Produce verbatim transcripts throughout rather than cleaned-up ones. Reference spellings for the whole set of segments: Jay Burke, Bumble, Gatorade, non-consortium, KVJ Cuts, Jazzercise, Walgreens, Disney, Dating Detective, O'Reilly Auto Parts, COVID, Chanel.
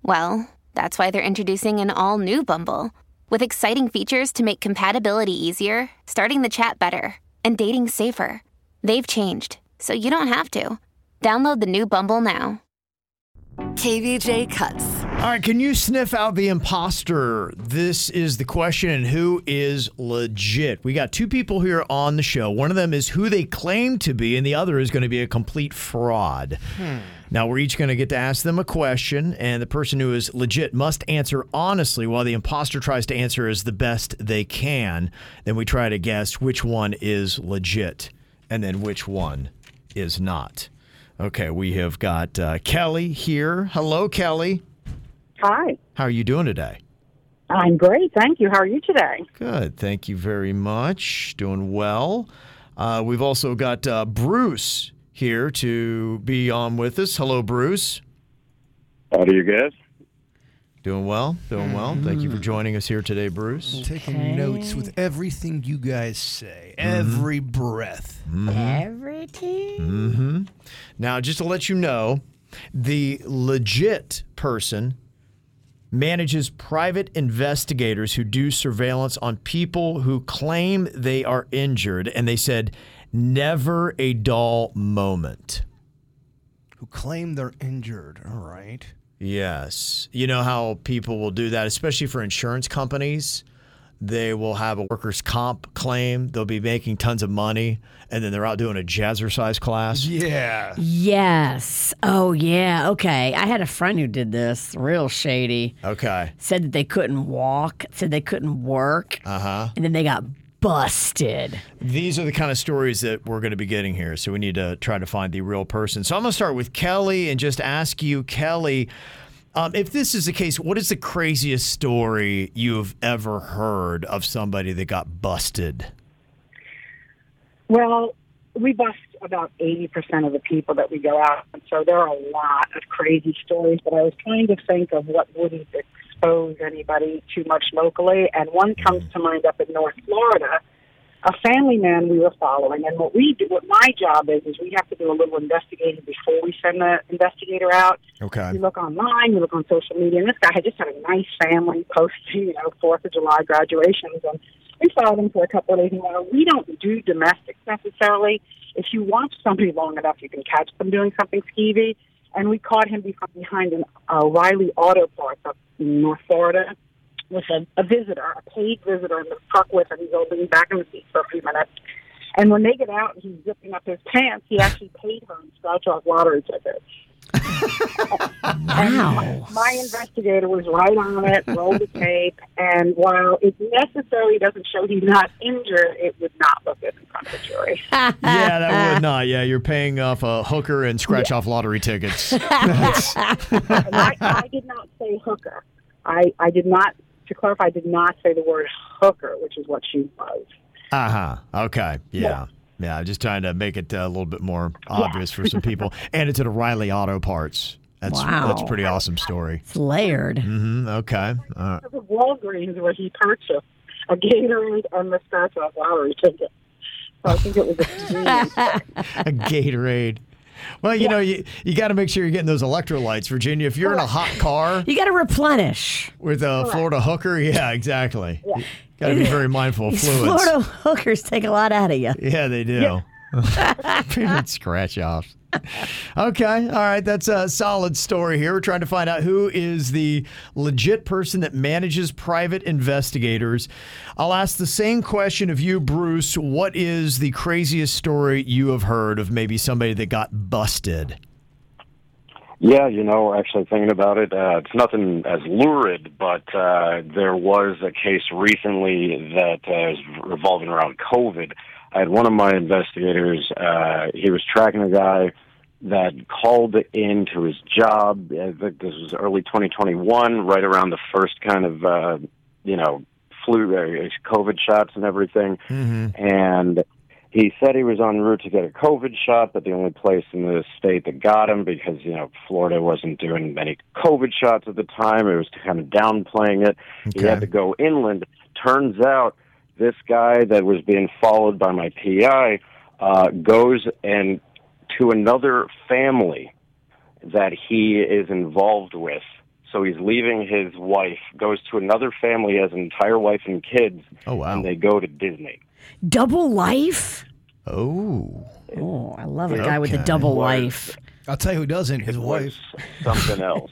Well, that's why they're introducing an all-new Bumble, with exciting features to make compatibility easier, starting the chat better, and dating safer. They've changed, so you don't have to. Download the new Bumble now. K V J Cuts. All right, can you sniff out the imposter? This is the question. Who is legit? We got two people here on the show. One of them is who they claim to be, and the other is going to be a complete fraud. Hmm. Now, we're each going to get to ask them a question, and the person who is legit must answer honestly while the imposter tries to answer as the best they can. Then we try to guess which one is legit and then which one is not. Okay, we have got uh, Kelly here. Hello, Kelly. Hi. How are you doing today? I'm great, thank you. How are you today? Good, thank you very much. Doing well. Uh, we've also got uh, Bruce here to be on with us. Hello, Bruce. How do you guys? Doing well, doing well. Mm. Thank you for joining us here today, Bruce. Okay. Taking notes with everything you guys say, mm-hmm. every breath. Mm-hmm. Everything. Mm-hmm. Now, just to let you know, the legit person manages private investigators who do surveillance on people who claim they are injured. And they said, never a dull moment. Who claim they're injured. All right. Yes. You know how people will do that, especially for insurance companies. They will have a workers' comp claim. They'll be making tons of money, and then they're out doing a jazzercise class. Yeah. Yes. Oh, yeah. Okay. I had a friend who did this. Real shady. Okay. Said that they couldn't walk. Said they couldn't work. Uh-huh. And then they got busted. These are the kind of stories that we're going to be getting here, so we need to try to find the real person. So I'm going to start with Kelly and just ask you, Kelly, Um, if this is the case, what is the craziest story you've ever heard of somebody that got busted? Well, we bust about eighty percent of the people that we go out, and so there are a lot of crazy stories, but I was trying to think of what wouldn't expose anybody too much locally, and one comes to mind up in North Florida. A family man we were following, and what we do, what my job is, is we have to do a little investigating before we send the investigator out. Okay. We look online, we look on social media, and this guy had just had a nice family posting, you know, fourth of July graduations, and we followed him for a couple of days. And well, we don't do domestics necessarily. If you watch somebody long enough, you can catch them doing something skeevy, and we caught him behind an O'Reilly Auto Parts up in North Florida, with a, a visitor, a paid visitor in the truck with him. He's all leaning back in the seat for a few minutes. And when they get out and he's zipping up his pants, he actually paid her and scratched off lottery tickets. Wow. My investigator was right on it, rolled the tape, and while it necessarily doesn't show he's not injured, it would not look good in front of the jury. Yeah, that would not. Yeah, you're paying off a hooker and scratch yeah. off lottery tickets. I, I did not say hooker. I, I did not To clarify, I did not say the word hooker, which is what she was. Uh-huh. Okay. Yeah. Yeah, yeah, just trying to make it uh, a little bit more obvious yeah. for some people. And it's at O'Reilly Auto Parts. That's, wow. That's a pretty awesome story. It's layered. Mm-hmm. Okay. Uh, it was Walgreens where he purchased a Gatorade and the scratch-off lottery ticket. So I think it was a A Gatorade. Well, you yeah. know, you, you got to make sure you're getting those electrolytes, Virginia. If you're Correct. in a hot car, you got to replenish with a Correct. Florida hooker. Yeah, exactly. Yeah. Got to be very mindful of fluids. Florida hookers take a lot out of you. Yeah, they do. Yeah. Favorite scratch offs. Okay, all right, that's a solid story here. We're trying to find out who is the legit person that manages private investigators. I'll ask the same question of you, Bruce. What is the craziest story you have heard of maybe somebody that got busted? Yeah, you know, actually thinking about it, uh, it's nothing as lurid, but uh, there was a case recently that uh, is revolving around COVID. I had one of my investigators, uh, he was tracking a guy that called in to his job. I think this was early twenty twenty-one, right around the first kind of, uh, you know, flu, uh, COVID shots and everything. Mm-hmm. And he said he was en route to get a COVID shot, but the only place in the state that got him, because, you know, Florida wasn't doing many COVID shots at the time. It was kind of downplaying it. Okay. He had to go inland. Turns out this guy that was being followed by my P I uh, goes and to another family that he is involved with. So he's leaving his wife, goes to another family, has an entire wife and kids. Oh, wow. And they go to Disney. Double life? Oh. Oh, I love a guy okay. with a double life. I'll tell you who doesn't, his wife. Something else.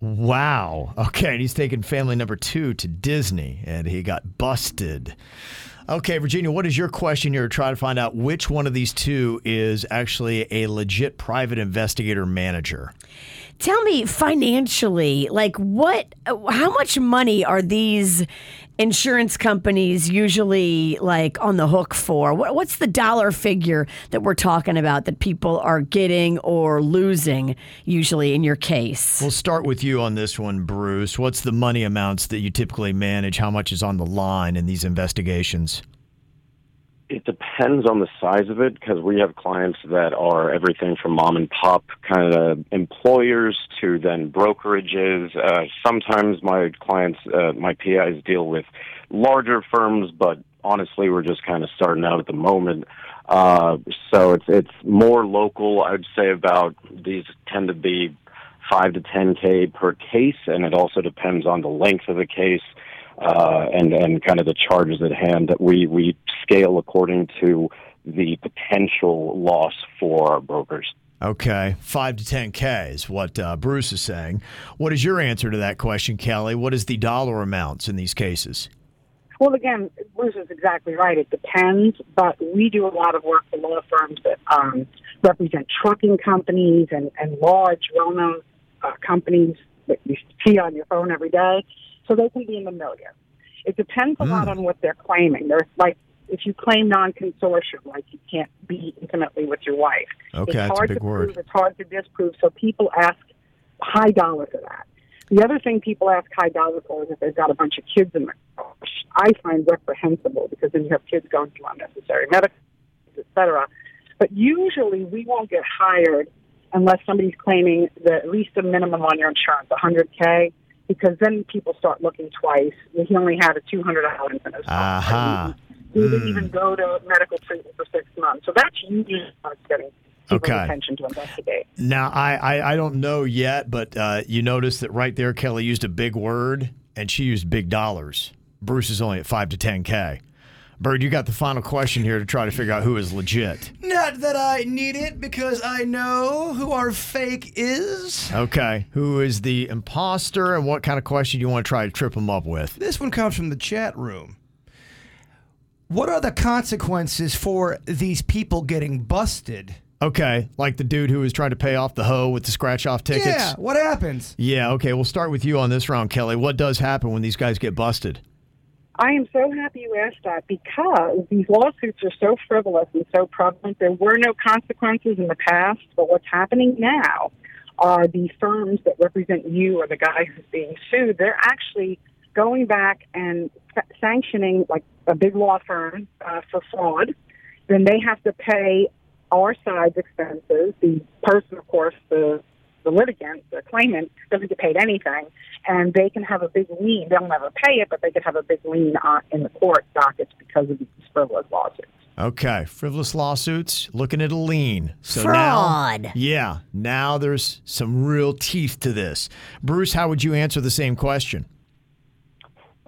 Wow. Okay, and he's taking family number two to Disney, and he got busted. Okay, Virginia, what is your question? You're trying to find out which one of these two is actually a legit private investigator manager. Tell me financially, like what, how much money are these insurance companies usually like on the hook for? What, what's the dollar figure that we're talking about that people are getting or losing usually in your case? We'll start with you on this one, Bruce. What's the money amounts that you typically manage? How much is on the line in these investigations? It depends on the size of it, because we have clients that are everything from mom and pop kind of employers to then brokerages. Uh, sometimes my clients, uh, my P Is deal with larger firms, but honestly, we're just kind of starting out at the moment. Uh, so it's it's more local. I would say about these tend to be five to ten K per case, and it also depends on the length of the case. Uh, and, and kind of the charges at hand that we, we scale according to the potential loss for our brokers. Okay. five to ten K is what uh, Bruce is saying. What is your answer to that question, Kelly? What is the dollar amounts in these cases? Well, again, Bruce is exactly right. It depends, but we do a lot of work for law firms that um, represent trucking companies and, and large, well-known uh, companies that you see on your phone every day. So they can be in the millions. It depends a mm. lot on what they're claiming. There's like if you claim non-consortium, like you can't be intimately with your wife. Okay, it's hard that's a big to word. Prove, it's hard to disprove. So people ask high dollar for that. The other thing people ask high dollar for is if they've got a bunch of kids in their house. I find reprehensible because then you have kids going through unnecessary medical, et cetera. But usually we won't get hired unless somebody's claiming the, at least a minimum on your insurance, one hundred K. Because then people start looking twice. He only had a two hundred dollars in his pocket. He didn't even go to medical treatment for six months. So that's usually not getting people's okay. attention to investigate. Now, I, I, I don't know yet, but uh, you notice that right there, Kelly used a big word, and she used big dollars. Bruce is only at five to ten K. Bird, you got the final question here to try to figure out who is legit. Not that I need it, because I know who our fake is. Okay. Who is the imposter, and what kind of question do you want to try to trip him up with? This one comes from the chat room. What are the consequences for these people getting busted? Okay, like the dude who was trying to pay off the hoe with the scratch-off tickets? Yeah, what happens? Yeah, okay, we'll start with you on this round, Kelly. What does happen when these guys get busted? I am so happy you asked that, because these lawsuits are so frivolous and so prevalent. There were no consequences in the past, but what's happening now are the firms that represent you or the guy who's being sued, they're actually going back and f- sanctioning like a big law firm uh, for fraud. Then they have to pay our side's expenses. The person, of course, the The litigant, the claimant, doesn't get paid anything, and they can have a big lien. They'll never pay it, but they could have a big lien on, in the court dockets because of these frivolous lawsuits. Okay, frivolous lawsuits, looking at a lien. So fraud. Now, yeah, now there's some real teeth to this. Bruce, how would you answer the same question?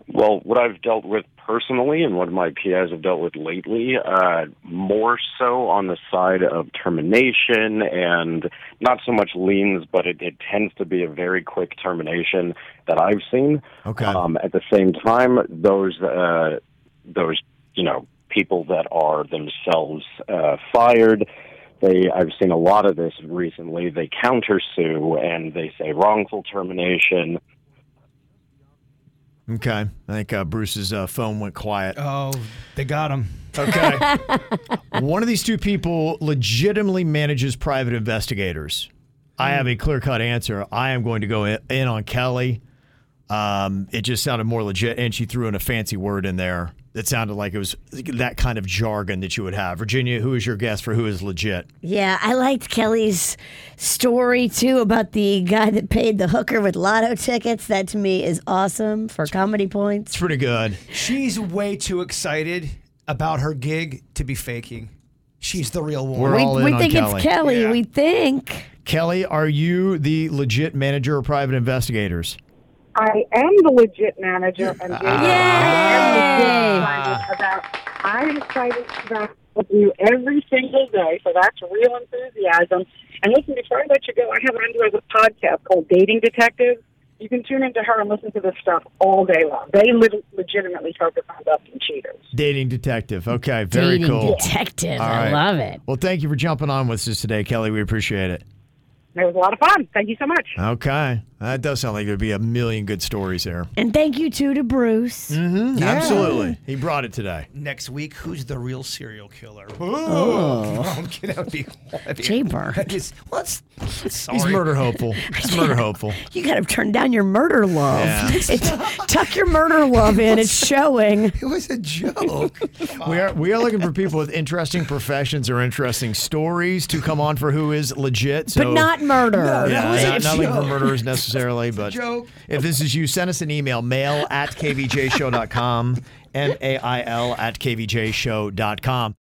Well, what I've dealt with personally and what my P Is have dealt with lately, uh, more so on the side of termination and not so much liens, but it, it tends to be a very quick termination that I've seen. Okay. Um, at the same time, those, uh, those you know, people that are themselves uh, fired, they I've seen a lot of this recently. They countersue and they say wrongful termination. Okay. I think uh, Bruce's uh, phone went quiet. Oh, they got him. Okay. One of these two people legitimately manages private investigators. I have a clear-cut answer. I am going to go in on Kelly. Um, it just sounded more legit, and she threw in a fancy word in there that sounded like it was that kind of jargon that you would have. Virginia, who is your guess for who is legit? Yeah, I liked Kelly's story, too, about the guy that paid the hooker with lotto tickets. That, to me, is awesome for comedy points. It's pretty good. She's way too excited about her gig to be faking. She's the real one. We're all we, in we on think Kelly. It's Kelly. Yeah. We think. Kelly, are you the legit manager of private investigators? I am the legit manager of investigators. I am legit about. I am excited about you every single day, so that's real enthusiasm. And listen, before I let you go, I have an underrated podcast called Dating Detective. You can tune into her and listen to this stuff all day long. They legitimately focus on theft and cheaters. Dating Detective. Okay, very Dating cool. Dating Detective. All I right. love it. Well, thank you for jumping on with us today, Kelly. We appreciate it. It was a lot of fun. Thank you so much. Okay. That does sound like there'd be a million good stories there. And thank you, too, to Bruce. Mm-hmm. Yeah. Absolutely. He brought it today. Next week, who's the real serial killer? Ooh. Oh. That would be... Jay Burke. Well, sorry. He's murder hopeful. He's murder hopeful. You got to turn down your murder love. Yeah. It's, tuck your murder love in. It's showing. It was a joke. we, are, we are looking for people with interesting professions or interesting stories to come on for who is legit. So. But not murder. No, yeah, was not, not looking for murderers necessarily, but joke. If this is you, send us an email, mail at k v j show dot com, M A I L at k v j show dot com.